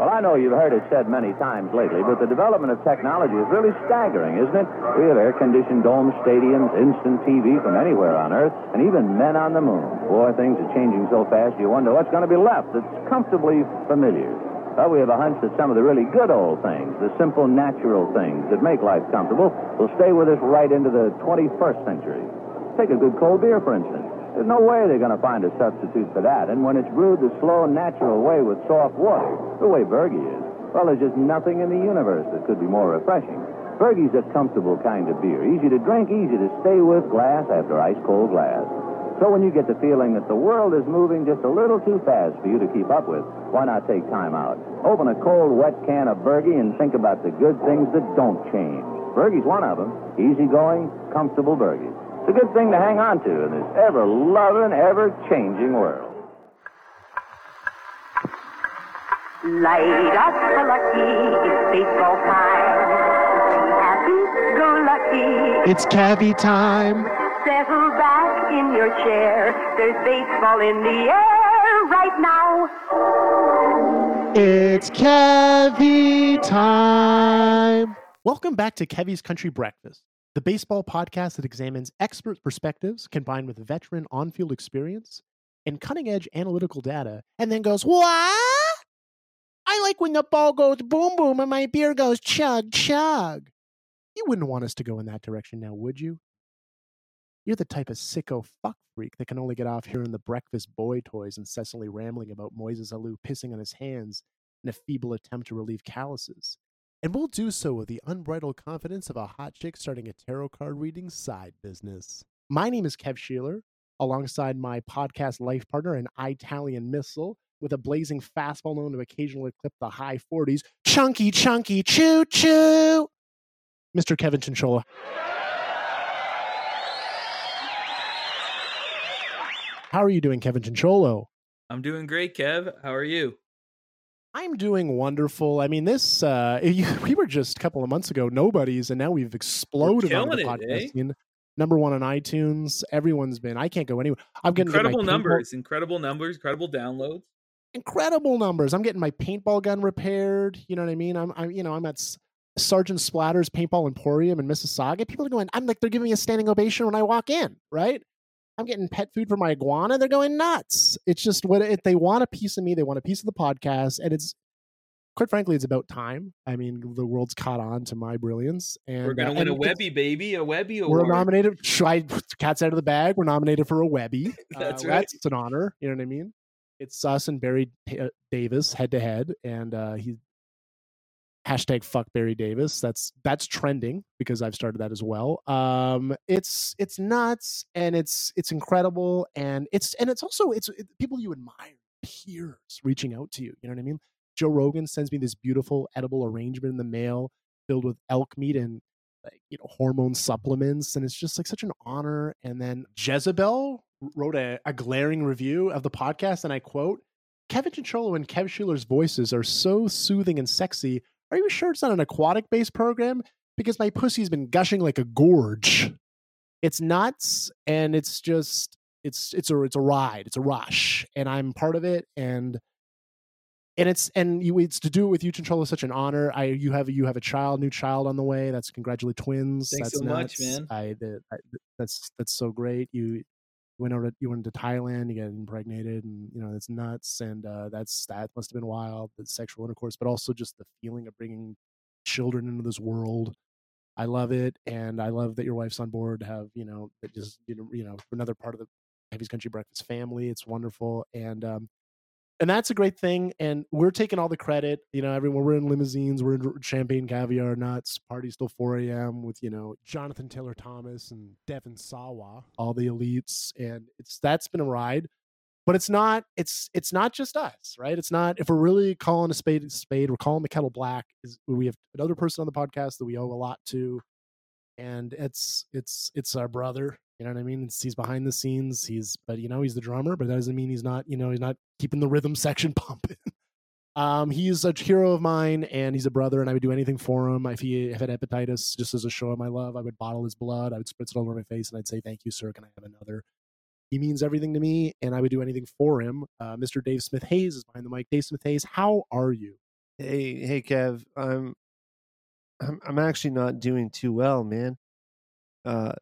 Well, I know you've heard it said many times lately, but the development of technology is really staggering, isn't it? We have air-conditioned domes, stadiums, instant TV from anywhere on Earth, and even men on the moon. Boy, things are changing so fast, you wonder what's going to be left that's comfortably familiar. Well, we have a hunch that some of the really good old things, the simple, natural things that make life comfortable, will stay with us right into the 21st century. Take a good cold beer, for instance. There's no way they're going to find a substitute for that. And when it's brewed the slow, natural way with soft water, the way Bergy is, well, there's just nothing in the universe that could be more refreshing. Bergy's a comfortable kind of beer. Easy to drink, easy to stay with, glass after ice-cold glass. So when you get the feeling that the world is moving just a little too fast for you to keep up with, why not take time out? Open a cold, wet can of Bergy and think about the good things that don't change. Bergy's one of them. Easygoing, comfortable Bergy. It's a good thing to hang on to in this ever-loving, ever-changing world. Light up the lucky, it's baseball time. Happy-go-lucky. It's cabbie time. Settle back in your chair. There's baseball in the air right now. It's cabbie time. Welcome back to Kevy's Country Breakfast, the baseball podcast that examines expert perspectives combined with veteran on-field experience and cutting-edge analytical data, and then goes, what? I like when the ball goes boom, boom, and my beer goes chug, chug. You wouldn't want us to go in that direction now, would you? You're the type of sicko fuck freak that can only get off hearing the breakfast boy toys incessantly rambling about Moises Alou pissing on his hands in a feeble attempt to relieve calluses. And we'll do so with the unbridled confidence of a hot chick starting a tarot card reading side business. My name is Kev Sheeler, alongside my podcast life partner and Italian missile with a blazing fastball known to occasionally clip the high 40s, Chunky Chunky Choo Choo, Mr. Kevin Cianciolo. How are you doing, Kevin Cianciolo? I'm doing great, Kev. How are you? I'm doing wonderful. I mean, this we were just a couple of months ago nobodies, and now we've exploded on the podcast scene. Number one on iTunes. Everyone's been. I can't go anywhere. I'm getting incredible numbers, incredible downloads, incredible numbers. I'm getting my paintball gun repaired. You know what I mean? I'm at Sergeant Splatter's Paintball Emporium in Mississauga. People are going. I'm like, they're giving me a standing ovation when I walk in. Right. I'm getting pet food for my iguana. They're going nuts. It's just what if they want a piece of me, they want a piece of the podcast. And it's quite frankly, it's about time. I mean, the world's caught on to my brilliance. And we're going to win a Webby, baby, a Webby award. We're nominated. Cat's out of the bag. We're nominated for a Webby. That's right. That's an honor. You know what I mean? It's us and Barry Davis head to head. And he hashtag fuck Barry Davis. That's trending because I've started that as well. It's nuts and it's incredible and it's also people you admire, peers reaching out to you. You know what I mean? Joe Rogan sends me this beautiful edible arrangement in the mail filled with elk meat and hormone supplements, and it's just like such an honor. And then Jezebel wrote a glaring review of the podcast, and I quote, "Kevin Cianciolo and Kev Sheeler's voices are so soothing and sexy. Are you sure it's not an aquatic-based program? Because my pussy's been gushing like a gorge." It's nuts, and it's just it's a ride, it's a rush, and I'm part of it, and it's to do it with you, Cianciolo, is such an honor. You have a new child on the way. That's congratulate twins. Thanks so much, man. That's so great. You went to Thailand, you got impregnated, and that's nuts. And that must have been wild, the sexual intercourse, but also just the feeling of bringing children into this world. I love it, and I love that your wife's on board to have another part of the Kevy's Country Breakfast family. It's wonderful, and that's a great thing. And we're taking all the credit. Everyone, we're in limousines, we're in champagne, caviar, nuts, parties till 4 a.m. with, Jonathan Taylor Thomas and Devin Sawa, all the elites. And that's been a ride, but it's not just us, right? It's not, if we're really calling a spade, we're calling the kettle black. We have another person on the podcast that we owe a lot to. And it's our brother. You know what I mean? He's behind the scenes. He's the drummer, but that doesn't mean he's not keeping the rhythm section pumping. He's a hero of mine, and he's a brother, and I would do anything for him. If he had hepatitis, just as a show of my love, I would bottle his blood. I would spritz it all over my face, and I'd say, "Thank you, sir. Can I have another?" He means everything to me, and I would do anything for him. Mr. Dave Smith Hayes is behind the mic. Dave Smith Hayes, how are you? Hey, Kev, I'm actually not doing too well, man. My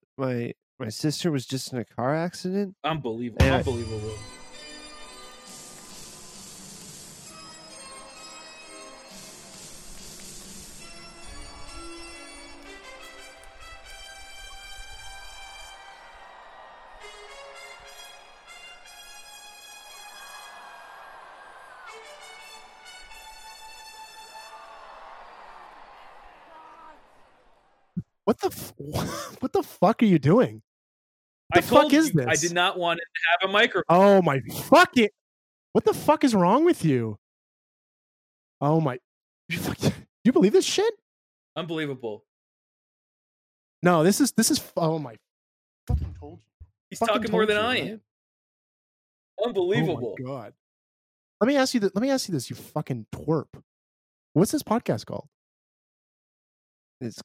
sister was just in a car accident. Unbelievable. Unbelievable. What the fuck are you doing? What the fuck is this? I did not want it to have a microphone. Oh my fucking! What the fuck is wrong with you? Oh my! Do you believe this shit? Unbelievable. No, this is. Oh my! Fucking told you. He's talking more than I am. Unbelievable. Oh my god. Let me ask you this. You fucking twerp. What's this podcast called? It's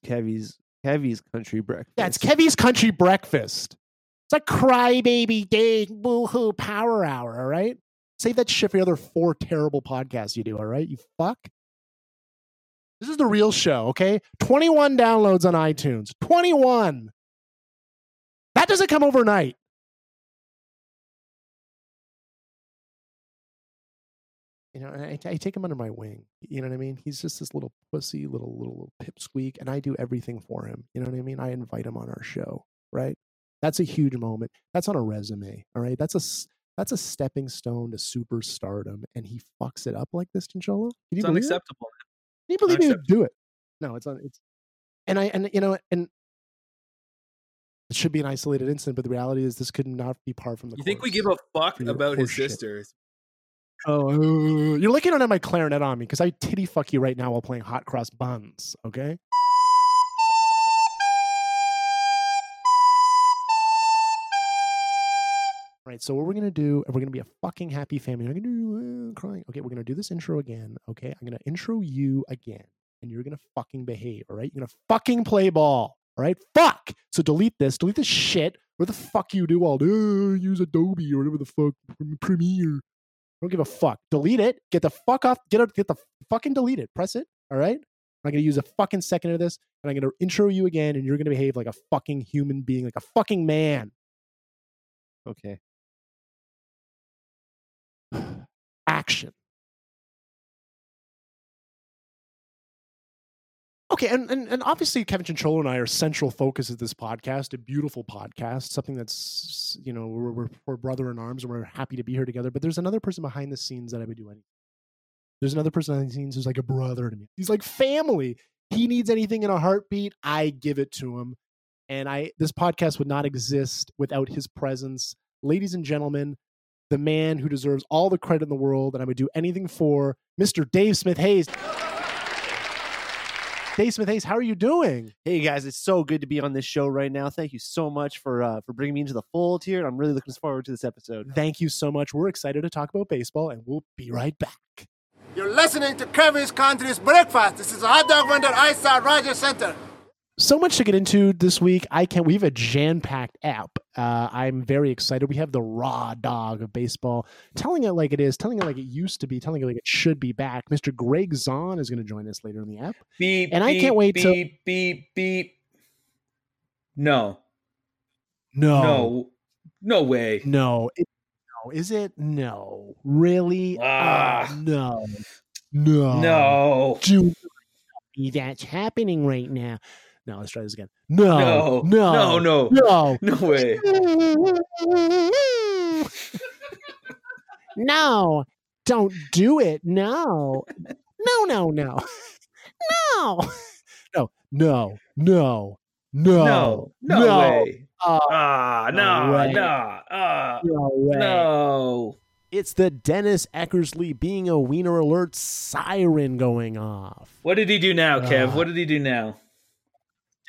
Kevy's Country Breakfast. Yeah, it's Kevy's Country Breakfast. It's like Crybaby Day, Boohoo Power Hour, all right? Save that shit for the other 4 terrible podcasts you do, all right? You fuck. This is the real show, okay? 21 downloads on iTunes. 21! That doesn't come overnight. You know, and I take him under my wing. You know what I mean? He's just this little pussy, little pipsqueak, and I do everything for him. You know what I mean? I invite him on our show, right? That's a huge moment. That's on a resume, all right? That's a stepping stone to superstardom, and he fucks it up like this, Cianciolo? It's unacceptable. Can you believe me would do it? No, it's and it should be an isolated incident, but the reality is this could not be part from the. You think we give a fuck about his sisters? Shit. Oh, you're lucky I don't have my clarinet on me because I titty fuck you right now while playing hot cross buns, okay? Right, so what we're going to do, we're going to be a fucking happy family. We're going to do crying. Okay, we're going to do this intro again, okay? I'm going to intro you again, and you're going to fucking behave, all right? You're going to fucking play ball, all right? Fuck! So delete this shit. What the fuck you do all day? Use Adobe or whatever the fuck, Premiere. I don't give a fuck. Delete it. Get the fuck off. Get the fucking delete it. Press it. All right. I'm not going to use a fucking second of this. And I'm going to intro you again. And you're going to behave like a fucking human being, like a fucking man. Okay. Action. Okay. And obviously Kevin Cianciolo and I are central focus of this podcast, a beautiful podcast, something that's, you know, we're brother in arms and we're happy to be here together. But there's another person behind the scenes that I would do anything. There's another person behind the scenes who's like a brother to me. He's like family. He needs anything in a heartbeat. I give it to him. And this podcast would not exist without his presence. Ladies and gentlemen, the man who deserves all the credit in the world and I would do anything for, Mr. Dave Smith Hayes. Dave Smith Hayes, how are you doing? Hey guys, it's so good to be on this show right now. Thank you so much for bringing me into the fold here. I'm really looking forward to this episode. Thank you so much. We're excited to talk about baseball, and we'll be right back. You're listening to Kevin's Country's Breakfast. This is a hot dog vendor outside Rogers Center. So much to get into this week. We have a jam-packed app. I'm very excited. We have the raw dog of baseball, telling it like it is, telling it like it used to be, telling it like it should be back. Mr. Greg Zahn is going to join us later in the app. Beep, and I can't wait to beep. No way. No. Is it? No. Really? No. Dude, that's happening right now. No, let's try this again. No way. No, don't do it. No way. No way. It's the Dennis Eckersley being a wiener alert siren going off. What did he do now, Kev? What did he do now?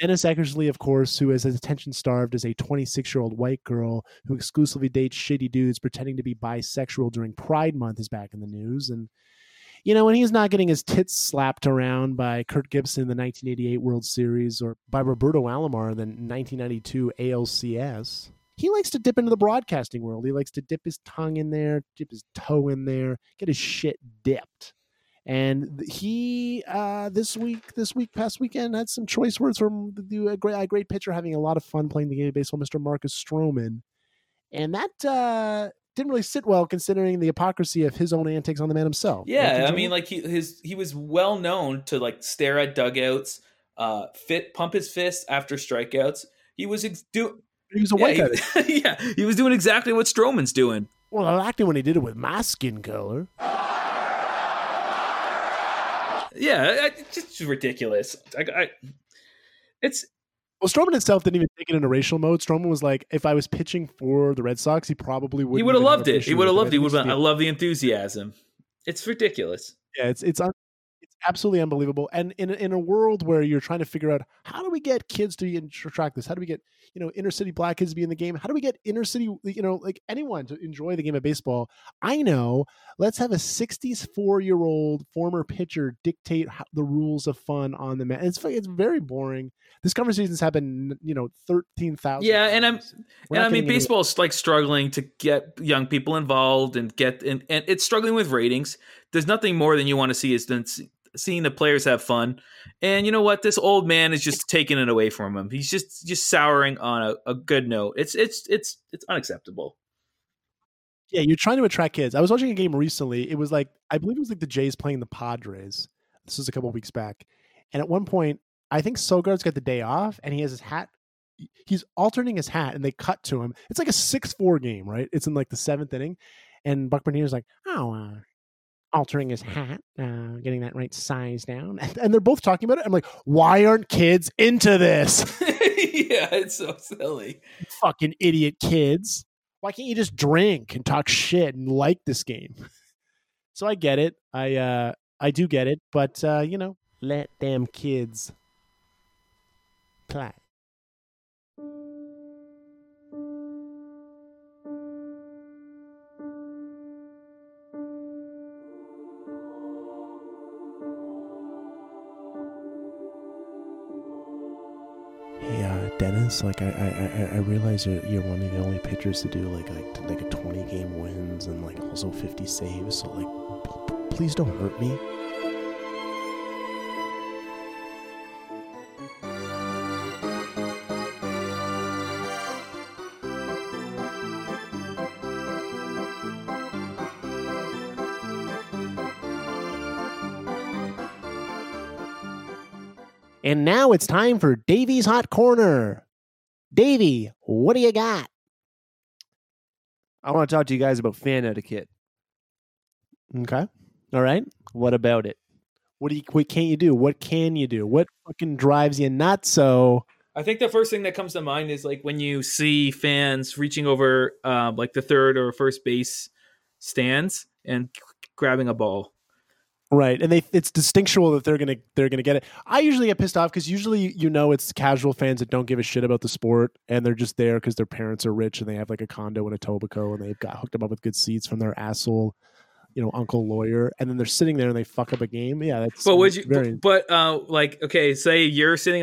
Dennis Eckersley, of course, who is as attention-starved as a 26-year-old white girl who exclusively dates shitty dudes pretending to be bisexual during Pride Month, is back in the news. And, you know, when he's not getting his tits slapped around by Kirk Gibson in the 1988 World Series or by Roberto Alomar in the 1992 ALCS, he likes to dip into the broadcasting world. He likes to dip his tongue in there, dip his toe in there, get his shit dipped. And he, past weekend, had some choice words from a great pitcher having a lot of fun playing the game of baseball, Mr. Marcus Stroman. And that didn't really sit well considering the hypocrisy of his own antics on the man himself. Yeah, right? I mean, like he was well known to like stare at dugouts, pump his fists after strikeouts. He was doing exactly what Stroman's doing. Well, I liked it when he did it with my skin color. Yeah, it's just ridiculous. Stroman himself didn't even take it in a racial mode. Stroman was like, if I was pitching for the Red Sox, he probably would. He would have loved it. He would have loved it. I love the enthusiasm. It's ridiculous. Yeah, it's absolutely unbelievable. And in a world where you're trying to figure out how do we get kids to attract this? How do we get inner city black kids to be in the game? How do we get inner city anyone to enjoy the game of baseball? I know. Let's have a 64-year-old former pitcher dictate the rules of fun on the Mets. It's very boring. This conversation's happened 13,000. Yeah, and baseball's like struggling to get young people involved and and it's struggling with ratings. There's nothing more than you want to see is than seeing the players have fun. And you know what? This old man is just taking it away from him. He's just souring on a good note. It's unacceptable. Yeah, you're trying to attract kids. I was watching a game recently. It was like, I believe it was like the Jays playing the Padres. This was a couple of weeks back. And at one point, I think Sogard's got the day off and he has his hat. He's alternating his hat and they cut to him. It's like a 6-4 game, right? It's in like the 7th inning. And Buck Bernier's like, altering his hat, getting that right size down. And they're both talking about it. I'm like, why aren't kids into this? Yeah, it's so silly. Fucking idiot kids. Why can't you just drink and talk shit and like this game? So I get it. I do get it. But, let them kids play. Dennis, like I realize you're one of the only pitchers to do like a 20 game wins and like also 50 saves. So please don't hurt me. And now it's time for Davey's Hot Corner. Davey, what do you got? I want to talk to you guys about fan etiquette. Okay. All right. What about it? What can't you do? What can you do? What fucking drives you nuts? So I think the first thing that comes to mind is like when you see fans reaching over like the third or first base stands and grabbing a ball. Right, and it's distinctual that they're gonna get it. I usually get pissed off because usually it's casual fans that don't give a shit about the sport and they're just there because their parents are rich and they have like a condo in Etobicoke and they've got hooked them up with good seats from their asshole, uncle lawyer, and then they're sitting there and they fuck up a game. Yeah, that's. But would you? Say you're sitting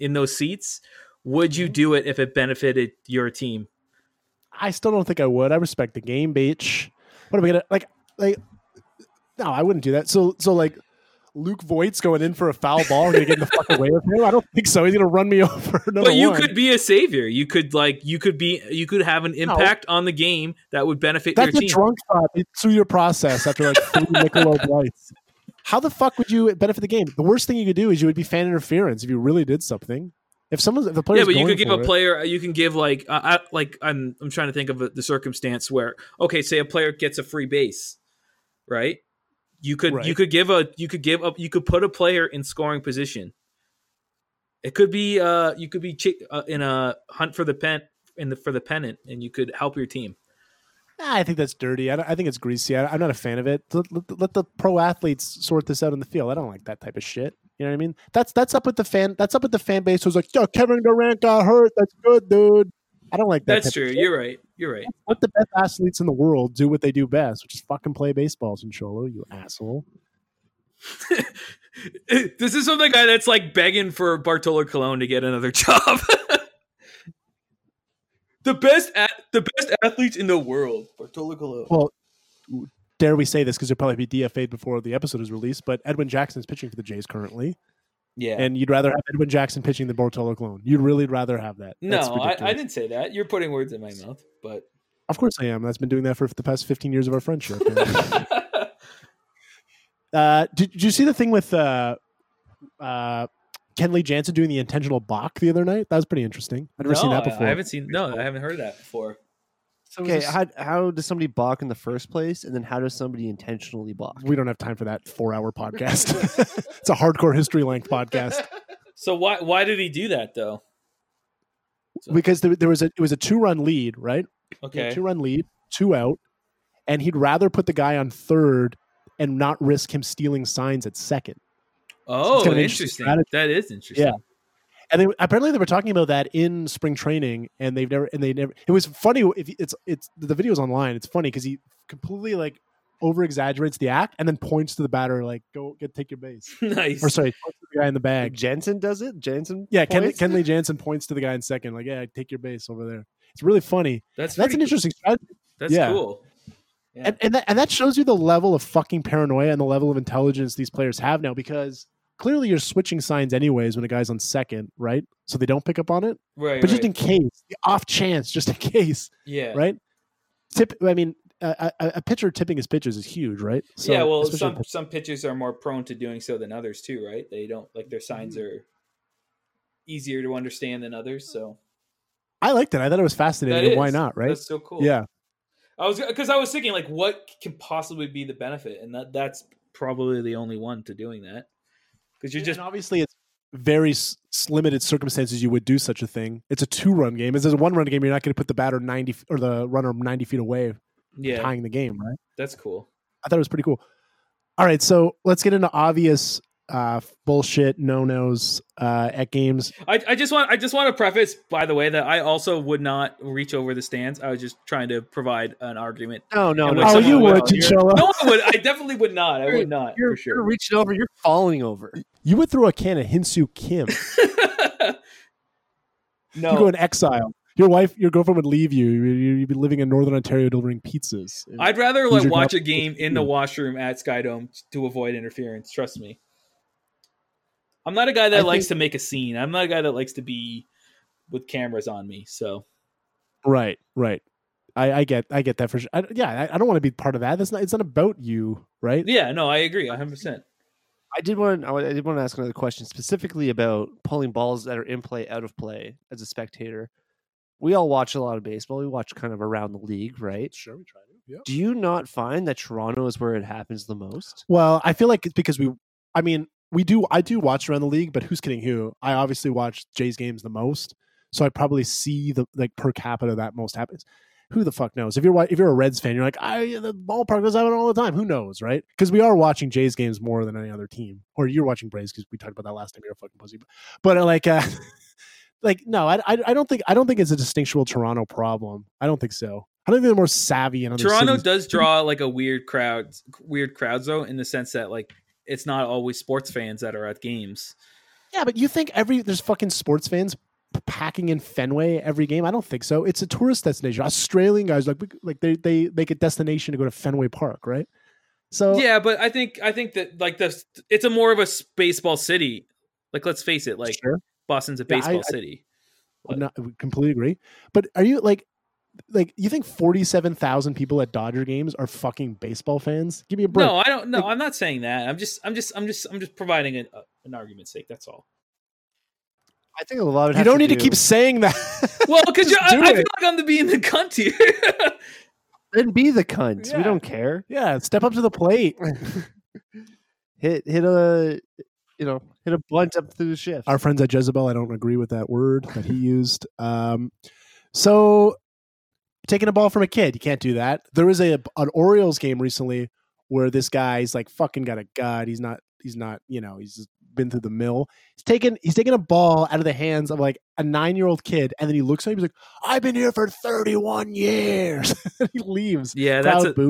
in those seats. Would you do it if it benefited your team? I still don't think I would. I respect the game, bitch. What am I gonna like? Like. No, I wouldn't do that. So like Luke Voigt's going in for a foul ball. We're going to get in the fuck away with him. I don't think so. He's going to run me over. But you could be a savior. You could have an impact on the game that would benefit your team. That's a drunk thought. It's through your process after like 3 Michelob Lights. How the fuck would you benefit the game? The worst thing you could do is you would be fan interference if you really did something. If the player, yeah, but you could give I'm trying to think of the circumstance where say a player gets a free base, right? You could put a player in scoring position. It could be you could be in a hunt for the pennant, and you could help your team. I think that's dirty. I think it's greasy. I'm not a fan of it. Let the pro athletes sort this out in the field. I don't like that type of shit. You know what I mean? That's up with the fan. That's up with the fan base who's like, yo, Kevin Durant got hurt. That's good, dude. I don't like that. That's true. You're right. Let the best athletes in the world do what they do best, which is fucking play baseball, Cianciolo, you asshole. This is from the guy that's like begging for Bartolo Colon to get another job. The best athletes in the world, Bartolo Colon. Well, dare we say this because he'll probably be DFA'd before the episode is released, but Edwin Jackson is pitching for the Jays currently. Yeah. And you'd rather have Edwin Jackson pitching than Bartolo Colon. You'd really rather have that. That's ridiculous. I didn't say that. You're putting words in my mouth, but. Of course I am. That's been doing that for the past 15 years of our friendship. Did you see the thing with Kenley Jansen doing the intentional balk the other night? That was pretty interesting. I've never seen that before. I haven't heard of that before. So okay, how does somebody balk in the first place, and then how does somebody intentionally balk? We don't have time for that 4-hour podcast. It's a hardcore history length podcast. So why did he do that though? Because it was a 2-run lead, right? Okay, 2-run lead, 2 out, and he'd rather put the guy on third and not risk him stealing signs at second. Oh, so interesting. That is interesting. Yeah. And apparently they were talking about that in spring training, and they never. It was funny. It's the video's online. It's funny because he completely over exaggerates the act and then points to the batter take your base. Nice. Or sorry, points to the guy in the bag. Jansen does it. Jansen. Yeah, Kenley Jansen points to the guy in second. Take your base over there. It's really funny. That's an interesting strategy. That's cool. Yeah. And that shows you the level of fucking paranoia and the level of intelligence these players have now, because clearly you're switching signs anyways when a guy's on second, right? So they don't pick up on it. Right. But just in case, the off chance, just in case. Yeah. Right? A pitcher tipping his pitches is huge, right? So, yeah, well, some pitchers are more prone to doing so than others too, right? They don't their signs are easier to understand than others, so I liked it. I thought it was fascinating. Why not, right? That's so cool. Yeah. I was thinking what can possibly be the benefit, and that's probably the only one to doing that, because obviously it's very limited circumstances you would do such a thing. It's a 2-run game. If it's a 1-run game, you're not going to put the batter 90 or the runner 90 feet away, tying the game, right? That's cool. I thought it was pretty cool. All right, so let's get into obvious bullshit no-nos at games. I just want to preface, by the way, that I also would not reach over the stands. I was just trying to provide an argument. No. Oh, you would, Cianciolo. No, I would. I definitely would not. I would not. You're for sure. You're reaching over. You're falling over. You would throw a can at Hinsoo Kim. No, you go in exile. Your girlfriend would leave you. You'd be living in Northern Ontario delivering pizzas. I'd rather watch a game in the washroom at Skydome to avoid interference. Trust me. I'm not a guy that likes to make a scene. I'm not a guy that likes to be with cameras on me. So, right. I get that for sure. I don't want to be part of that. It's not about you, right? Yeah, no, I agree 100%. I did want to ask another question specifically about pulling balls that are in play, out of play. As a spectator, we all watch a lot of baseball. We watch kind of around the league, right? Sure, we try to. Yeah. Do you not find that Toronto is where it happens the most? Well, I feel like it's because I do watch around the league, but who's kidding who? I obviously watch Jays games the most, so I probably see the per capita that most happens. Who the fuck knows? If you're a Reds fan, you're the ballpark goes out all the time. Who knows, right? Because we are watching Jays games more than any other team, or you're watching Braves because we talked about that last time. You're a fucking pussy, I don't think it's a distinctual Toronto problem. I don't think so. I don't think they're more savvy. In other Toronto cities. Does draw a weird crowd though, in the sense that it's not always sports fans that are at games. Yeah, but you think there's fucking sports fans packing in Fenway every game? I don't think so. It's a tourist destination. Australian guys they make a destination to go to Fenway Park, right? So yeah, but I think that it's a more of a baseball city. Let's face it, sure. Boston's a baseball city. I would completely agree. But are you you think 47,000 people at Dodger games are fucking baseball fans? Give me a break. No, I don't. No, I'm not saying that. I'm just providing an argument's sake. That's all. I think a lot of you don't need to keep saying that. Well, because I feel I'm being the cunt here. Then be the cunt. Yeah. We don't care. Yeah, step up to the plate. hit a. Hit a blunt up through the shift. Our friends at Jezebel. I don't agree with that word that he used. So. Taking a ball from a kid, you can't do that. There was an Orioles game recently where this guy's fucking got a gut. He's not. He's been through the mill. He's taking a ball out of the hands of a 9-year-old kid, and then he looks at him. He's like, "I've been here for 31 years." He leaves. Yeah, that's a big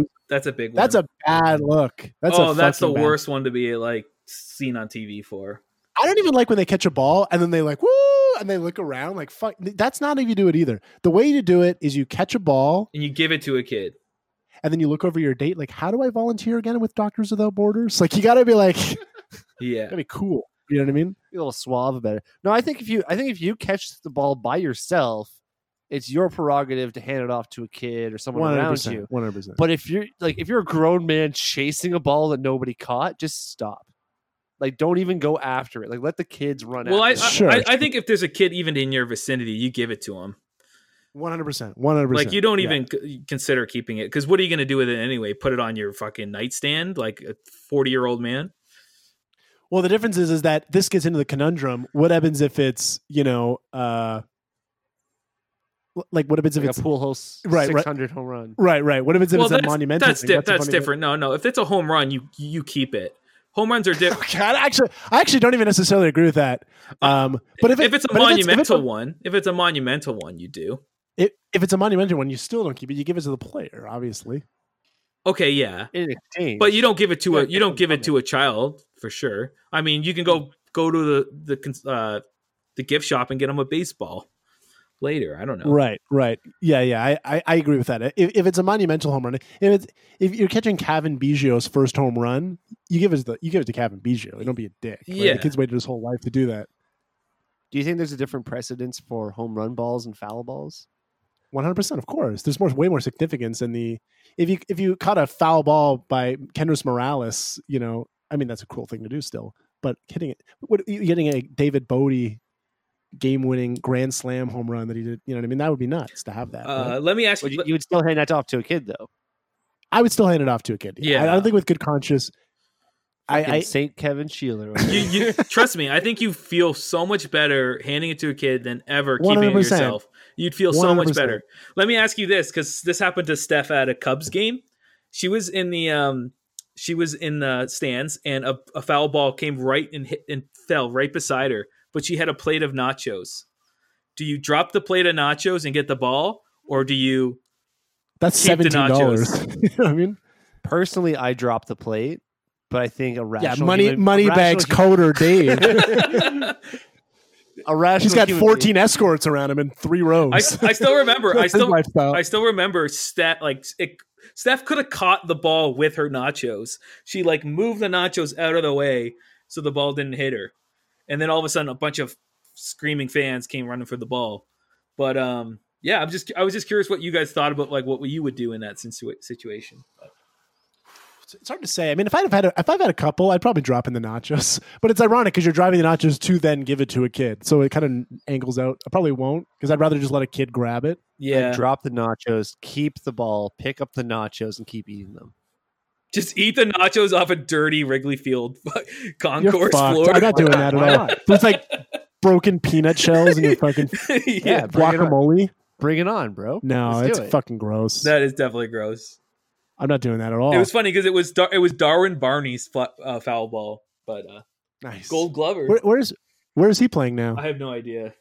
one. That's a bad look. That's the worst one to be seen on TV for. I don't even like when they catch a ball and then they woo. And they look around fuck. That's not how you do it either. The way you do it is you catch a ball and you give it to a kid, and then you look over your date, like, how do I volunteer again with Doctors Without Borders? Like, you got to be like, yeah, that'd be cool. You know what I mean? Be a little suave about it. No, I think if you catch the ball by yourself, it's your prerogative to hand it off to a kid or someone around you. 100%. But if you're a grown man chasing a ball that nobody caught, just stop. Like, don't even go after it. Like, let the kids run after it. Well, I think if there's a kid even in your vicinity, you give it to him. 100%. Like, you don't even consider keeping it, because what are you going to do with it anyway? Put it on your fucking nightstand like a 40-year-old man? Well, the difference is that this gets into the conundrum. What happens if it's, you know, like, what if it's, like, if it's a pool host, right, 600 home run? Right. What if it's, if it's a monumental? That's different. No. If it's a home run, you keep it. Home runs are different. I actually don't even necessarily agree with that. But if it's a monumental one, you do. If it's a monumental one, you still don't keep it. You give it to the player, obviously. Okay, yeah, but you don't give it to a child for sure. I mean, you can go to the gift shop and get them a baseball later. I don't know. Right. Yeah. I agree with that. If it's a monumental home run, if you're catching Kevin Biggio's first home run, you give it to Kevin Biggio. Don't be a dick. Right? Yeah, the kid's waited his whole life to do that. Do you think there's a different precedence for home run balls and foul balls? 100%, of course. There's way more significance in the if you caught a foul ball by Kendrys Morales, you know, I mean, that's a cool thing to do still. But getting a David Bodie game-winning grand slam home run that he did, you know what I mean? That would be nuts to have that. Right? Let me ask you. You would still hand that off to a kid, though. I would still hand it off to a kid. Yeah, I don't think with good conscience. I St. Kevin Sheeler. Right? you trust me. I think you feel so much better handing it to a kid than ever keeping it yourself. You'd feel so 100%. Much better. Let me ask you this, because this happened to Steph at a Cubs game. She was in the stands, and a foul ball came right and hit and fell right beside her. But she had a plate of nachos. Do you drop the plate of nachos and get the ball, or do you? That's keep $17. You know what I mean, personally, I drop the plate, but I think a rational money bags coder Dave. He's got 14 escorts around him in three rows. I still remember. Steph could have caught the ball with her nachos. She moved the nachos out of the way so the ball didn't hit her. And then all of a sudden, a bunch of screaming fans came running for the ball. But I was just curious what you guys thought about what you would do in that situation. It's hard to say. I mean, if I've had a couple, I'd probably drop in the nachos. But it's ironic because you're driving the nachos to then give it to a kid, so it kind of angles out. I probably won't, because I'd rather just let a kid grab it. Yeah, I'd drop the nachos, keep the ball, pick up the nachos, and keep eating them. Just eat the nachos off a dirty Wrigley Field concourse floor. I'm not doing that at all. There's broken peanut shells in your fucking guacamole. Bring it on, bro. No, it's fucking gross. That is definitely gross. I'm not doing that at all. It was funny because it was Darwin Barney's foul ball, but nice. Gold Glover. Where is he playing now? I have no idea.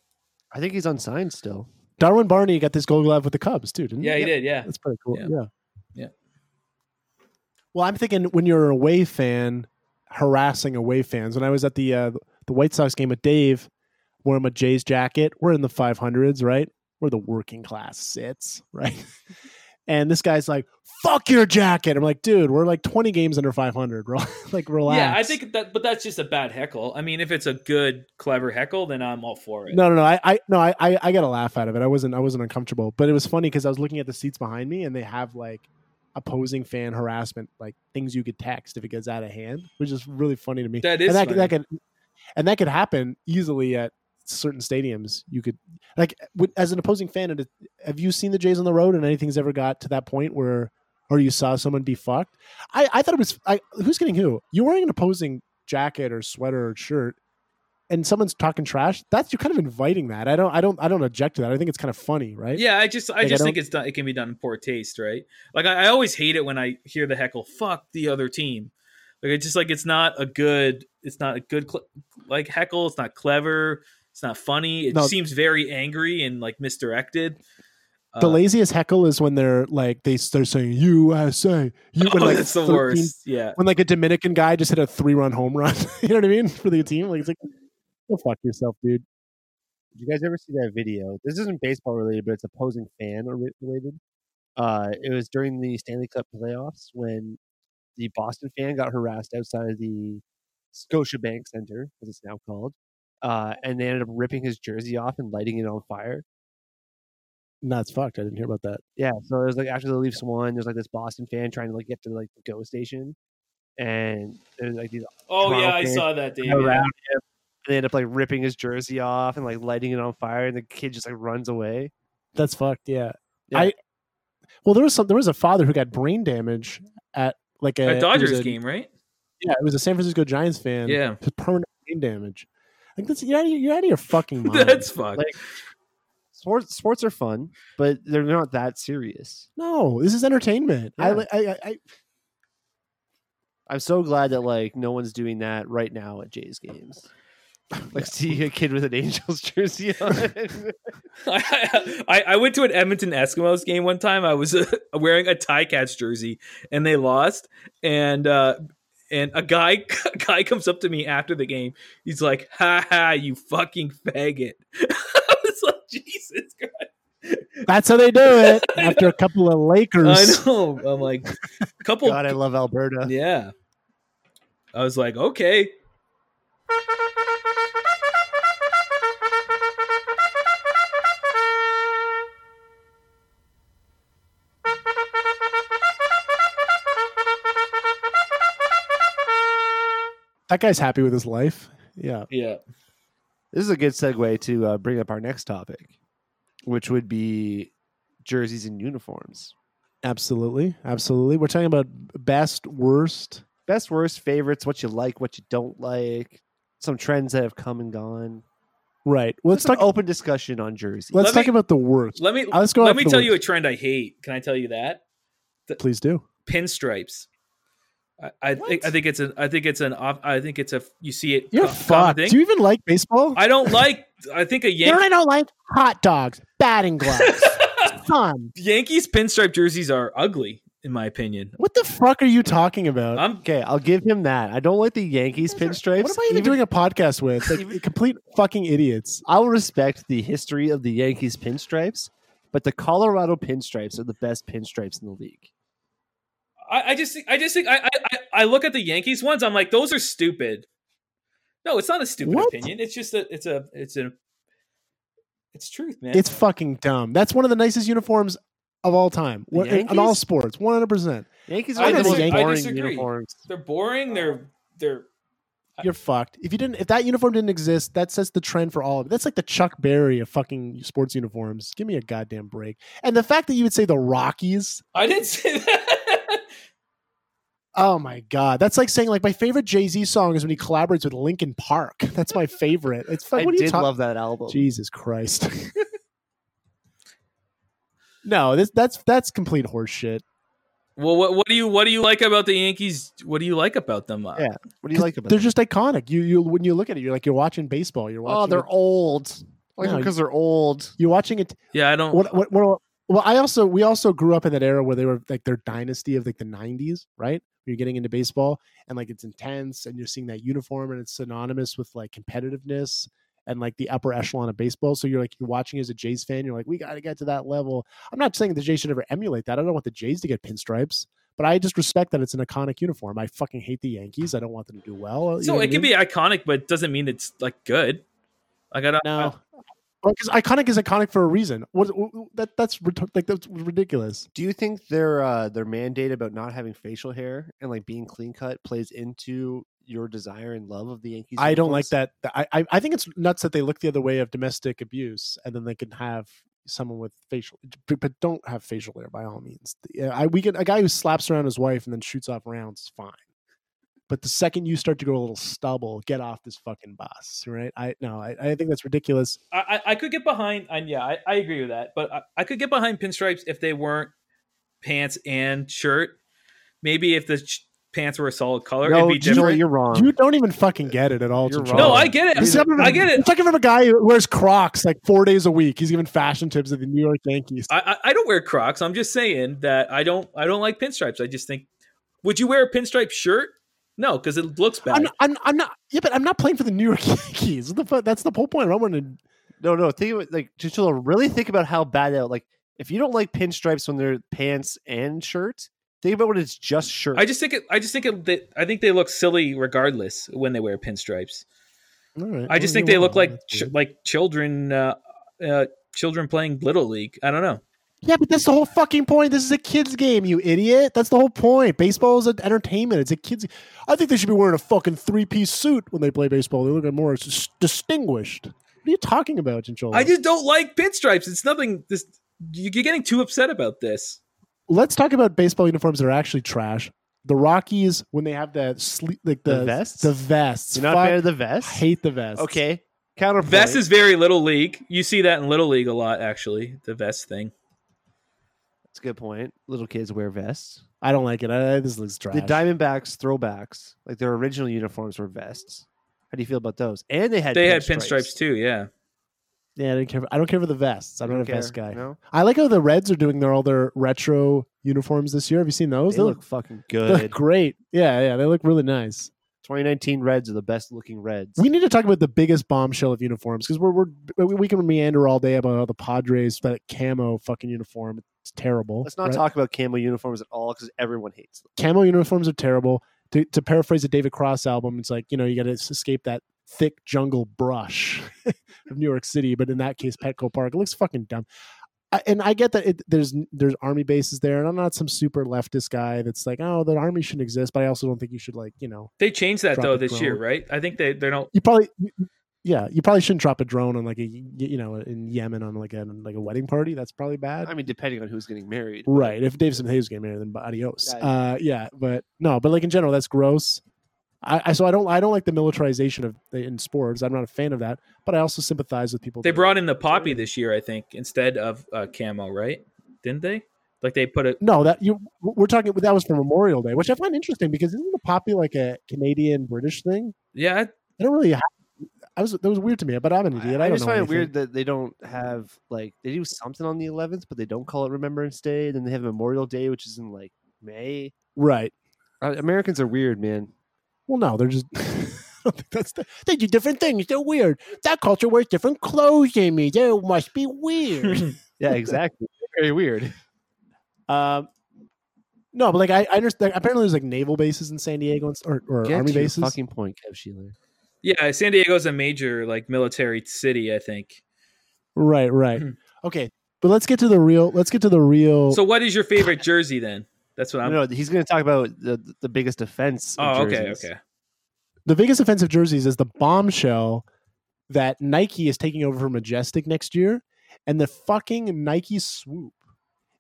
I think he's unsigned still. Darwin Barney got this Gold Glove with the Cubs too, didn't he? Yeah, he did. Yeah, that's pretty cool. Yeah. Well, I'm thinking when you're an away fan, harassing away fans. When I was at the White Sox game with Dave, wearing a Jays jacket, we're in the 500s, right? Where the working class sits, right? And this guy's like, "Fuck your jacket." I'm like, dude, we're 20 games under 500. Relax. Yeah, I think that, but that's just a bad heckle. I mean, if it's a good, clever heckle, then I'm all for it. No. I got a laugh out of it. I wasn't uncomfortable, but it was funny because I was looking at the seats behind me, and they have opposing fan harassment, things you could text if it gets out of hand, which is really funny to me. That could happen easily at certain stadiums. You could as an opposing fan, have you seen the Jays on the road and anything's ever got to that point where, or you saw someone be fucked? I thought it was who's getting who? You're wearing an opposing jacket or sweater or shirt and someone's talking trash. That's, you're kind of inviting that. I don't object to that. I think it's kind of funny, right? Yeah, I just think it's done. It can be done in poor taste, right? I always hate it when I hear the heckle, "Fuck the other team." It's not a good heckle. It's not clever. It's not funny. It seems very angry and misdirected. The laziest heckle is when they're they're saying USA. That's the worst. Yeah, when a Dominican guy just hit a 3-run home run. You know what I mean? For the team, it's go fuck yourself, dude. Did you guys ever see that video? This isn't baseball related, but it's opposing fan related. It was during the Stanley Cup playoffs when the Boston fan got harassed outside of the Scotiabank Center, as it's now called, and they ended up ripping his jersey off and lighting it on fire. Nuts, fucked. I didn't hear about that. Yeah, so it was like after the Leafs won, there's like this Boston fan trying to like get to like the GO station, and there's like these. Oh yeah, I saw that, Dave. Yeah. They end up like ripping his jersey off and like lighting it on fire, and the kid just like runs away. That's fucked. Yeah. Well, there was a father who got brain damage at like a Dodgers game, right? Yeah, it was a San Francisco Giants fan. Yeah, permanent brain damage. Like that's you're out of your fucking mind. That's fucked. Like, sports are fun, but they're not that serious. No, this is entertainment. Yeah. I'm so glad that like no one's doing that right now at Jays games. Like see a kid with an Angels jersey on. I went to an Edmonton Eskimos game one time. I was wearing a Ticats jersey, and they lost. And a guy comes up to me after the game. He's like, "Ha ha, you fucking faggot!" I was like, "Jesus Christ!" That's how they do it. After a couple of Lakers, I know. I'm like, couple. God, I love Alberta. Yeah. I was like, okay. That guy's happy with his life. Yeah. This is a good segue to bring up our next topic, which would be jerseys and uniforms. Absolutely. We're talking about best, worst, favorites, what you like, what you don't like, some trends that have come and gone. Right. Well, let's talk open discussion on jerseys. Let's talk about the worst. Let me tell you a trend I hate. Can I tell you that? Please do. Pinstripes. I think it's you see it. You're fucked. Do you even like baseball? I don't like. I think a Yankee. You know what I don't like? Hot dogs, batting gloves, fun. Yankees pinstripe jerseys are ugly, in my opinion. What the fuck are you talking about? Okay, I'll give him that. I don't like the Yankees pinstripes. What am I even doing a podcast with? Like complete fucking idiots. I'll respect the history of the Yankees pinstripes, but the Colorado pinstripes are the best pinstripes in the league. I just think I look at the Yankees ones. I'm like, those are stupid. No, it's not a stupid opinion. It's just it's truth, man. It's fucking dumb. That's one of the nicest uniforms of all time. In all sports, 100%. Yankees are the most boring uniforms. They're boring. They're. You're fucked. If that uniform didn't exist, that sets the trend for all of it. That's like the Chuck Berry of fucking sports uniforms. Give me a goddamn break. And the fact that you would say the Rockies. I didn't say that. Oh my God. That's like saying like my favorite Jay-Z song is when he collaborates with Linkin Park. That's my favorite. It's like, I love that album. Jesus Christ. No, that's complete horseshit. Well, what do you like about the Yankees? What do you like about them? Yeah. What do you like about them? They're just iconic. You when you look at it, you're like you're watching baseball. You're watching old. Like because they're old. You're watching it. Yeah, I don't. Well, we also grew up in that era where they were like their dynasty of like the 90s, right? Where you're getting into baseball and like it's intense and you're seeing that uniform and it's synonymous with like competitiveness and like the upper echelon of baseball. So you're watching as a Jays fan, you're like, we got to get to that level. I'm not saying the Jays should ever emulate that. I don't want the Jays to get pinstripes, but I just respect that it's an iconic uniform. I fucking hate the Yankees. I don't want them to do well. So it can be iconic, but it doesn't mean it's like good. Because iconic is iconic for a reason. That's ridiculous. Do you think their mandate about not having facial hair and like being clean cut plays into your desire and love of the Yankees? I don't like that. I think it's nuts that they look the other way of domestic abuse, and then they can have someone with facial, but don't have facial hair by all means. We get a guy who slaps around his wife and then shoots off rounds, fine. But the second you start to go a little stubble, get off this fucking bus, right? I think that's ridiculous. I could get behind, and yeah, I agree with that. But I could get behind pinstripes if they weren't pants and shirt. Maybe if the pants were a solid color, it'd be different. No, you're wrong. You don't even fucking get it at all. You're wrong. No, I get it. I get it. It's like if I'm a guy who wears Crocs like 4 days a week. He's giving fashion tips at the New York Yankees. I don't wear Crocs. I'm just saying that I don't like pinstripes. I just think, would you wear a pinstripe shirt? No, because it looks bad. I'm not. Yeah, but I'm not playing for the New York Yankees. That's the whole point. I want to. No. Think of it, like, just really think about how bad that. Like, If you don't like pinstripes on their pants and shirt, think about when it's just shirt. I think they look silly regardless when they wear pinstripes. All right. I just think they look like children, children playing Little League. I don't know. Yeah, but that's the whole fucking point. This is a kids game, you idiot. That's the whole point. Baseball is an entertainment. It's a kids. I think they should be wearing a fucking 3-piece suit when they play baseball. They look more distinguished. What are you talking about, Cianciolo? I just don't like pinstripes. It's nothing. This you're getting too upset about this. Let's talk about baseball uniforms that are actually trash. The Rockies, when they have that sleep, like the vests. The vests. You're not fan of the vests? I hate the vests. Okay. Counterpoint. Vest is very Little League. You see that in Little League a lot, actually. The vest thing. That's a good point. Little kids wear vests. I don't like it. This looks trash. The Diamondbacks throwbacks, like their original uniforms were vests. How do you feel about those? And they had pinstripes too. Yeah. Yeah, I don't care for the vests. I'm not a vest guy. No? I like how the Reds are doing all their retro uniforms this year. Have you seen those? They look fucking good. They look great. Yeah, they look really nice. 2019 Reds are the best looking Reds. We need to talk about the biggest bombshell of uniforms because we can meander all day about how the Padres, that camo fucking uniform, it's terrible. Let's not talk about camo uniforms at all because everyone hates them. Camo uniforms are terrible. To paraphrase a David Cross album, it's like, you got to escape that thick jungle brush of New York City, but in that case, Petco Park. It looks fucking dumb. And I get that there's army bases there, and I'm not some super leftist guy that's like, oh, the army shouldn't exist, but I also don't think you should They changed that though this year, right? I think they don't. You probably shouldn't drop a drone on in Yemen on a wedding party. That's probably bad. I mean, depending on who's getting married, right? If Dave Smith Hayes is getting married, then adios. But in general, that's gross. I don't like the militarization in sports. I'm not a fan of that, but I also sympathize with people. They brought in the poppy this year, I think, instead of camo, right? Didn't they? Like they put it. No, we're talking. That was for Memorial Day, which I find interesting because isn't the poppy like a Canadian British thing? Yeah, I don't really. That was weird to me, but I'm an idiot. I just find it weird that they don't have they do something on the 11th, but they don't call it Remembrance Day. And then they have Memorial Day, which is in May. Right. Americans are weird, man. Well, no, they're just. I don't think they do different things. They're weird. That culture wears different clothes, Jamie. They must be weird. Yeah, exactly. Very weird. No, but I understand. Apparently, there's naval bases in San Diego or army bases. Fucking point, Kev Sheeler. Yeah, San Diego's a major military city, I think. Right. Okay, but let's get to the real. So, what is your favorite jersey then? That's what I'm. No, he's going to talk about the biggest offense. Oh, okay. The biggest offense of jerseys is the bombshell that Nike is taking over for Majestic next year, and the fucking Nike swoop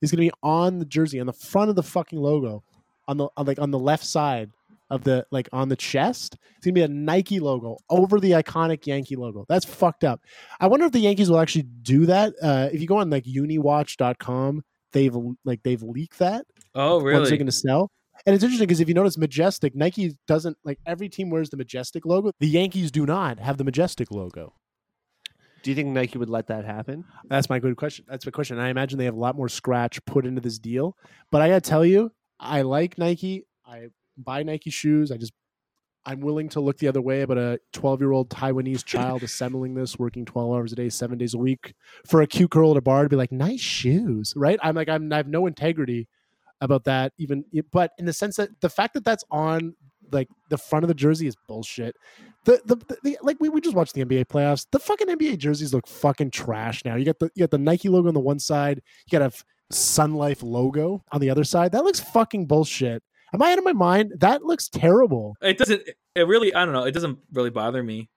is going to be on the jersey, on the front of the fucking logo, on the left side of the on the chest. It's going to be a Nike logo over the iconic Yankee logo. That's fucked up. I wonder if the Yankees will actually do that. If you go on uniwatch.com. They've leaked that. Oh, really? Ones they're going to sell. And it's interesting because if you notice Majestic, Nike doesn't every team wears the Majestic logo. The Yankees do not have the Majestic logo. Do you think Nike would let that happen? That's my good question. That's my question. I imagine they have a lot more scratch put into this deal. But I got to tell you, I like Nike. I buy Nike shoes. I'm willing to look the other way, but a 12-year-old Taiwanese child assembling this, working 12 hours a day, 7 days a week, for a cute girl at a bar to be like, nice shoes, right? I have no integrity about that even. But in the sense that the fact that that's on the front of the jersey is bullshit. We just watched the NBA playoffs. The fucking NBA jerseys look fucking trash now. You got the Nike logo on the one side. You got a Sun Life logo on the other side. That looks fucking bullshit. Am I out of my mind? That looks terrible. I don't know. It doesn't really bother me.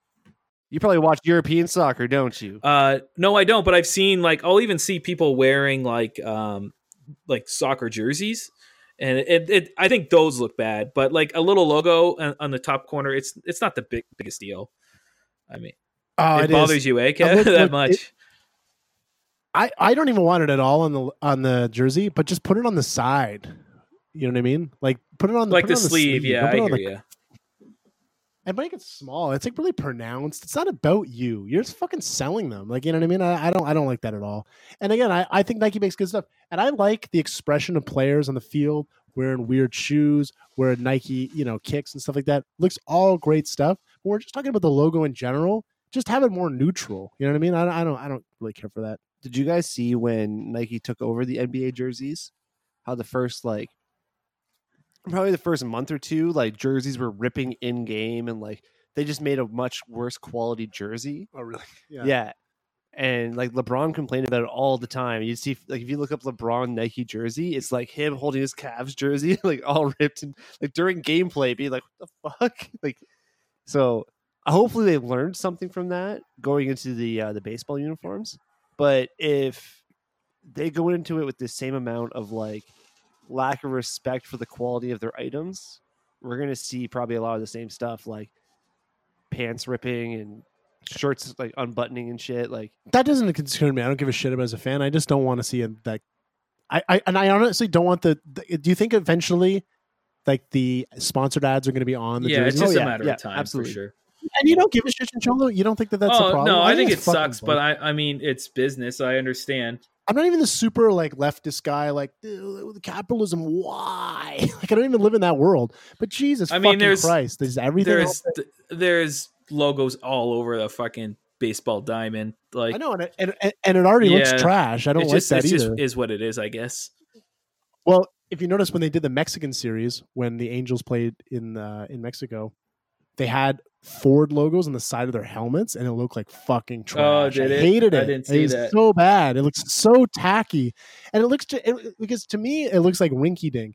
You probably watch European soccer, don't you? No, I don't. But I've seen I'll even see people wearing soccer jerseys. And I think those look bad, but a little logo on the top corner, it's not the biggest deal. I mean, it bothers you, eh, Kev? That much. I don't even want it at all on the jersey, but just put it on the side. You know what I mean? Put it on the sleeve. Yeah, I hear you. And make it small. It's really pronounced. It's not about you. You're just fucking selling them. You know what I mean? I don't like that at all. And again, I think Nike makes good stuff. And I like the expression of players on the field wearing weird shoes, wearing Nike, kicks and stuff like that. Looks all great stuff. But we're just talking about the logo in general. just have it more neutral. You know what I mean? I don't really care for that. Did you guys see when Nike took over the NBA jerseys? How the first probably the first month or two, jerseys were ripping in game, and they just made a much worse quality jersey. Oh, really? Yeah. And LeBron complained about it all the time. You see, if you look up LeBron Nike jersey, it's him holding his Cavs jersey, all ripped, and during gameplay, being what the fuck? So hopefully they learned something from that going into the baseball uniforms. But if they go into it with the same amount of lack of respect for the quality of their items, we're going to see probably a lot of the same stuff, pants ripping and shirts unbuttoning and shit. That doesn't concern me. I don't give a shit about it as a fan. I just don't want to see that. I honestly don't want the. Do you think eventually, the sponsored ads are going to be on the jersey? It's just a matter of time. Absolutely. For sure. And you don't give a shit, Cianciolo? You don't think that's a problem? No, I think it sucks, but I mean, it's business. I understand. I'm not even the super leftist guy. Capitalism, why? I don't even live in that world. But Jesus, I mean, Christ, there's everything. There's logos all over the fucking baseball diamond. I know, and it already looks trash. I don't like that either. It just is what it is, I guess. Well, if you notice, when they did the Mexican series, when the Angels played in Mexico, they had Ford logos on the side of their helmets, and it looked like fucking trash. Oh, I hated it. I didn't see that. It was so bad. It looks so tacky, and it looks because to me it looks like Winky Dink.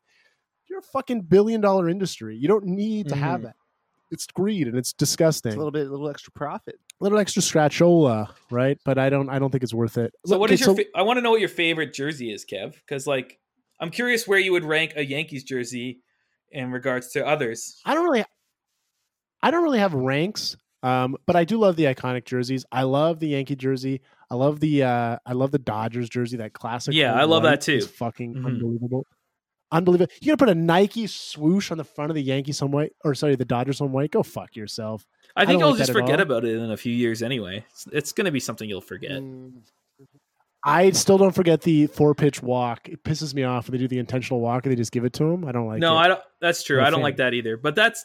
You're a fucking $1 billion industry. You don't need to have that. It's greed, and it's disgusting. It's a little extra profit, a little extra scratchola, right? But I don't think it's worth it. So what is your? I want to know what your favorite jersey is, Kev, because I'm curious where you would rank a Yankees jersey in regards to others. I don't really have ranks, but I do love the iconic jerseys. I love the Yankee jersey. I love the Dodgers jersey, that classic. Yeah, I love that too. It's fucking unbelievable. You gotta put a Nike swoosh on the front of the Yankees some way, or sorry, the Dodgers some way. Go fuck yourself. I think I'll just forget about it in a few years anyway. It's gonna be something you'll forget. I still don't forget the 4-pitch walk. It pisses me off when they do the intentional walk and they just give it to him. I don't like it. No, I don't. That's true. I don't like that either. But that's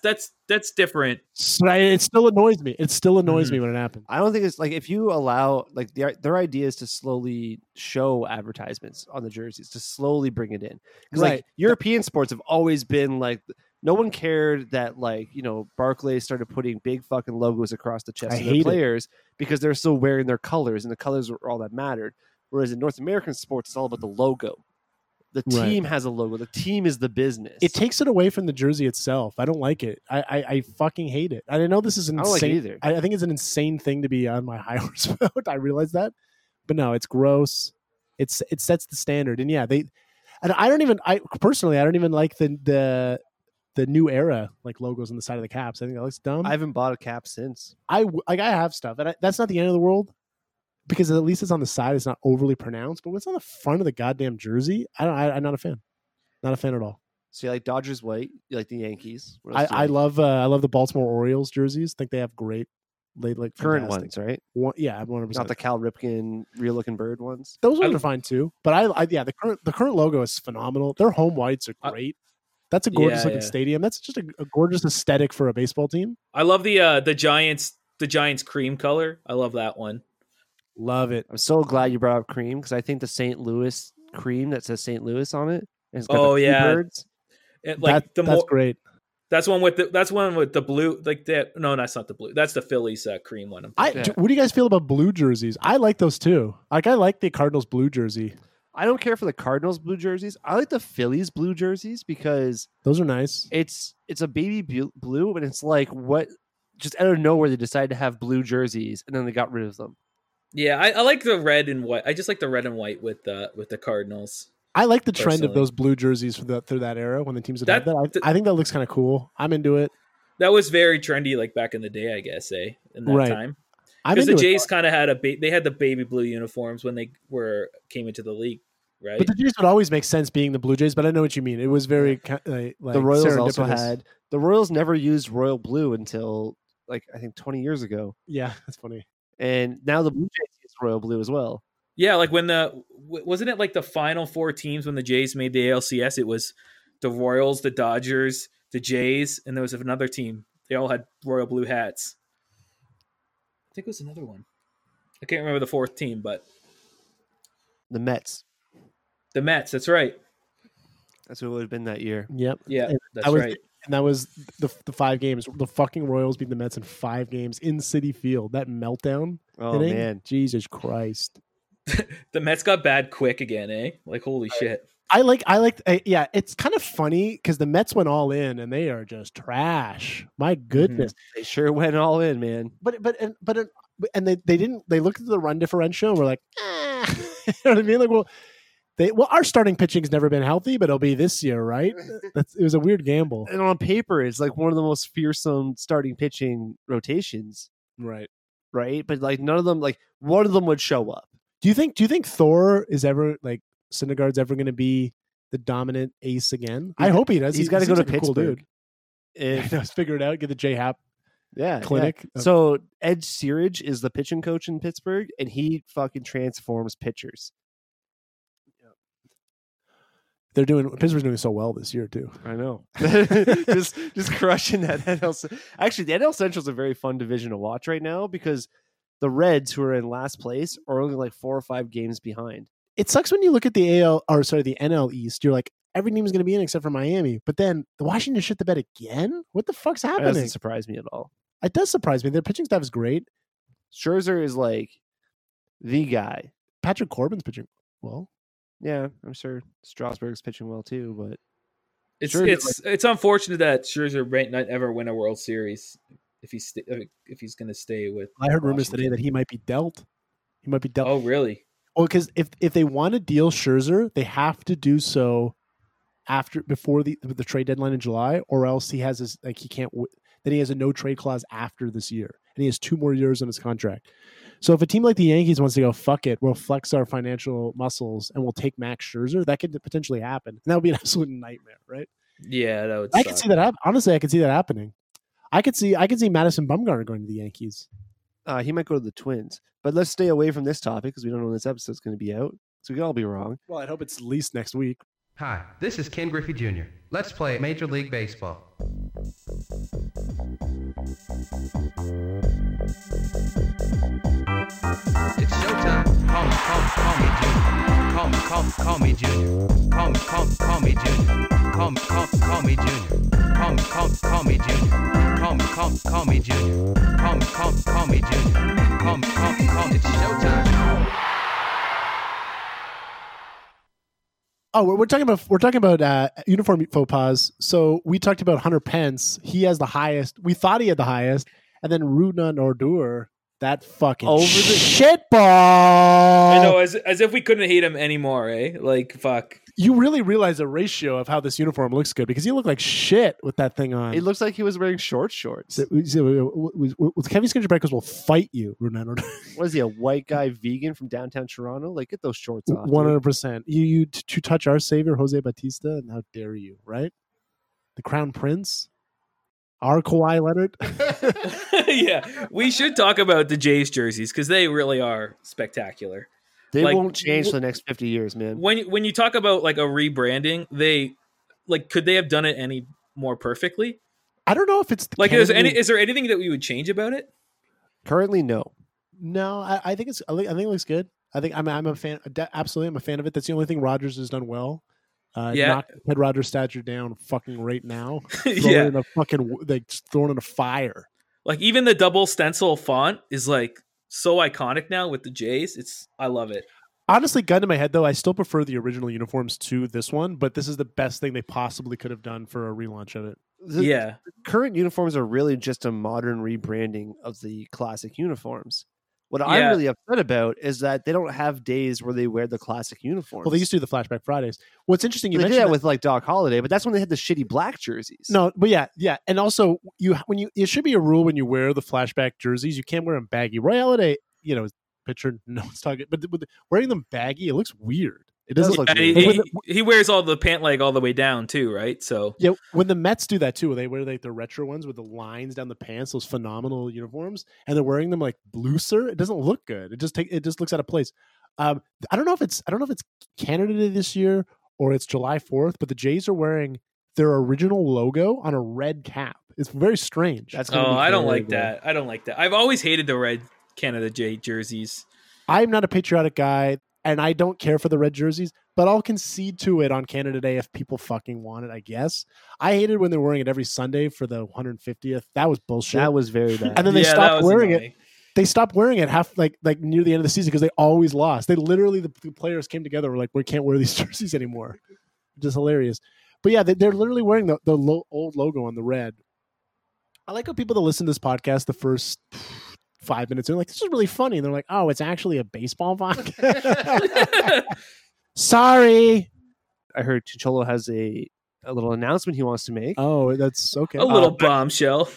different. It still annoys me. It still annoys me when it happens. I don't think it's if you allow their idea is to slowly show advertisements on the jerseys to slowly bring it in. Because European sports have always been no one cared that Barclays started putting big fucking logos across the chest of their players because they're still wearing their colors, and the colors were all that mattered. Whereas in North American sports, it's all about the logo. The team has a logo. The team is the business. It takes it away from the jersey itself. I don't like it. I fucking hate it. I know this is insane. I don't like it either. I think it's an insane thing to be on my high horse about. I realize that. But no, it's gross. It sets the standard. And yeah, I personally don't even like the new era logos on the side of the caps. I think that looks dumb. I haven't bought a cap since. I have stuff, and that's not the end of the world. Because at least it's on the side, it's not overly pronounced. But what's on the front of the goddamn jersey? I'm not a fan. Not a fan at all. So you like Dodgers white? You like the Yankees? I love the Baltimore Orioles jerseys. I think they have great, current ones, right? Yeah, 100%. Not the Cal Ripken real looking bird ones. Those are fine too. But the current logo is phenomenal. Their home whites are great. That's a gorgeous looking stadium. That's just a gorgeous aesthetic for a baseball team. I love the Giants cream color. I love that one. Love it. I'm so glad you brought up cream because I think the St. Louis cream that says St. Louis on it. And birds. It, that's great. That's one with the blue. No, that's not the blue. That's the Phillies cream one. What do you guys feel about blue jerseys? I like those too. I like the Cardinals blue jersey. I don't care for the Cardinals blue jerseys. I like the Phillies blue jerseys because those are nice. It's a baby blue, and it's what? Just out of nowhere they decided to have blue jerseys, and then they got rid of them. Yeah, I like the red and white. I just like the red and white with the Cardinals. I like the trend of those blue jerseys through that era when the teams had that. I think that looks kind of cool. I'm into it. That was very trendy, back in the day, I guess. In that time, because the Jays kind of had they had the baby blue uniforms when they came into the league, right? But the Jays would always make sense being the Blue Jays. But I know what you mean. It was very the Royals also had the Royals never used royal blue until I think 20 years ago. Yeah, that's funny. And now the Blue Jays is royal blue as well. Yeah, when wasn't it the final four teams when the Jays made the ALCS? It was the Royals, the Dodgers, the Jays, and there was another team. They all had royal blue hats. I think it was another one. I can't remember the fourth team, but the Mets. The Mets, that's right. That's what it would have been that year. Yep. Yeah, and that's right. And that was the five games. The fucking Royals beat the Mets in five games in Citi Field. That meltdown. Oh, man. Jesus Christ. The Mets got bad quick again, eh? Like, holy shit. Yeah, it's kind of funny because the Mets went all in and they are just trash. My goodness. Mm-hmm. They sure went all in, man. But they looked at the run differential and were like, ah. You know what I mean? Like, well, our starting pitching's never been healthy, but it'll be this year, right? It was a weird gamble. And on paper, it's like one of the most fearsome starting pitching rotations. Right? But like none of them, like one of them would show up. Do you think Thor is ever like Syndergaard's ever going to be the dominant ace again? I hope he does. He's got to go to Pittsburgh. Cool dude. Just figure it out. Get the J-Hap clinic. Yeah. So Ed Searage is the pitching coach in Pittsburgh, and he fucking transforms pitchers. Pittsburgh's doing so well this year too. I know, just crushing that NL. Actually, the NL Central is a very fun division to watch right now because the Reds, who are in last place, are only like 4 or 5 games behind. It sucks when you look at the NL East. You're like, every team is going to be in except for Miami, but then the Washington shit the bed again. What the fuck's happening? That doesn't surprise me at all. It does surprise me. Their pitching staff is great. Scherzer is like the guy. Patrick Corbin's pitching well. Yeah, I'm sure Strasburg's pitching well too, but it's unfortunate that Scherzer might not ever win a World Series if he's going to stay with. I heard rumors today that he might be dealt. Oh, really? Well, because if they want to deal Scherzer, they have to do so before the trade deadline in July, or else he has his like he can't. Then he has a no trade clause after this year, and he has 2 more years on his contract. So if a team like the Yankees wants to go, fuck it, we'll flex our financial muscles and we'll take Max Scherzer, that could potentially happen. And that would be an absolute nightmare, right? Yeah, that would suck. I could see that happen. Honestly, I could see that happening. I could see Madison Bumgarner going to the Yankees. He might go to the Twins. But let's stay away from this topic because we don't know when this episode's going to be out. So we could all be wrong. Well, I hope it's at least next week. Hi, this is Ken Griffey Jr. Let's play Major League Baseball. It's showtime. Call me Junior. It's showtime. Oh, we're talking about uniform faux pas. So we talked about Hunter Pence. He has the highest. We thought he had the highest, and then Rougned Odor, that fucking over the shit ball. I know, as if we couldn't hate him anymore, eh? Like fuck. You really realize the ratio of how this uniform looks good because he looked like shit with that thing on. It looks like he was wearing short shorts. Kevin Cianciolo will fight you, Rougned Odor. What is he, a white guy vegan from downtown Toronto? Like, get those shorts off. 100%. You to touch our savior, Jose Bautista, and how dare you, right? The Crown Prince, our Kawhi Leonard. Yeah, we should talk about the Jays jerseys because they really are spectacular. They won't change for the next 50 years, man. When you talk about like a rebranding, they like could they have done it any more perfectly? I don't know if it's like is there anything that we would change about it? Currently, no. No, I think it looks good. I think I'm a fan. Absolutely, I'm a fan of it. That's the only thing Rodgers has done well. Knock Ted Rodgers' stature down, fucking right now. Yeah, thrown in a fire. Like even the double stencil font is like. So iconic now with the Jays. I love it. Honestly, gun to my head though, I still prefer the original uniforms to this one, but this is the best thing they possibly could have done for a relaunch of it. The current uniforms are really just a modern rebranding of the classic uniforms. What I'm really upset about is that they don't have days where they wear the classic uniforms. Well, they used to do the Flashback Fridays. What's interesting, they mentioned did that with like Doc Holliday, but that's when they had the shitty black jerseys. No, but yeah, and also it should be a rule when you wear the flashback jerseys, you can't wear them baggy. Roy Halladay, you know, picture no one's talking, but wearing them baggy, it looks weird. It doesn't look weird. He wears all the pant leg all the way down too, right? So yeah, when the Mets do that too, they wear like the retro ones with the lines down the pants, those phenomenal uniforms, and they're wearing them like looser. It doesn't look good. It just looks out of place. I don't know if it's Canada Day this year or it's July 4th, but the Jays are wearing their original logo on a red cap. It's very strange. I don't like that. I've always hated the red Canada J jerseys. I'm not a patriotic guy, and I don't care for the red jerseys, but I'll concede to it on Canada Day if people fucking want it, I guess. I hated when they were wearing it every Sunday for the 150th. That was bullshit. That was very bad. And then they stopped wearing it. They stopped wearing it half like near the end of the season because they always lost. They literally, the players came together and were like, we can't wear these jerseys anymore. Just hilarious. But yeah, they're literally wearing the old logo on the red. I like how people that listen to this podcast the first 5 minutes, they're like, this is really funny. And they're like, oh, it's actually a baseball podcast. Sorry. I heard Cianciolo has a little announcement he wants to make. Oh, that's okay. A little bombshell.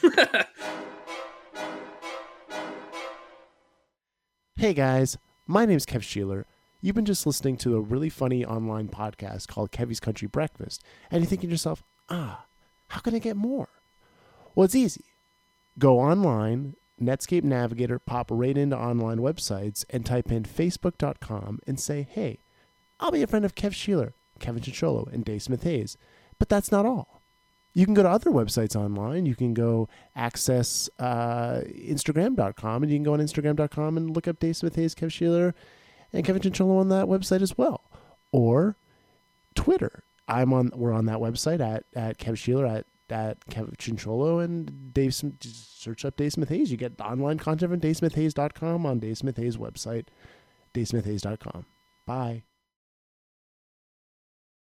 Hey guys, my name's Kev Sheeler. You've been just listening to a really funny online podcast called Kevy's Country Breakfast, and you're thinking to yourself, how can I get more? Well, it's easy. Go online, Netscape Navigator, pop right into online websites, and type in facebook.com and say, hey, I'll be a friend of Kev Sheeler, Kevin Cianciolo, and Dave Smith Hayes. But that's not all. You can go to other websites online. You can go access Instagram.com, and you can go on Instagram.com and look up Dave Smith Hayes, Kev Sheeler, and Kevin Cianciolo on that website as well. Or Twitter. We're on that website at Kev Sheeler, at Kevin Cianciolo, and Dave Smith. Just search up Dave Smith Hayes. You get online content from DaveSmithHayes.com on Dave Smith Hayes' website, DaveSmithHayes.com. Bye.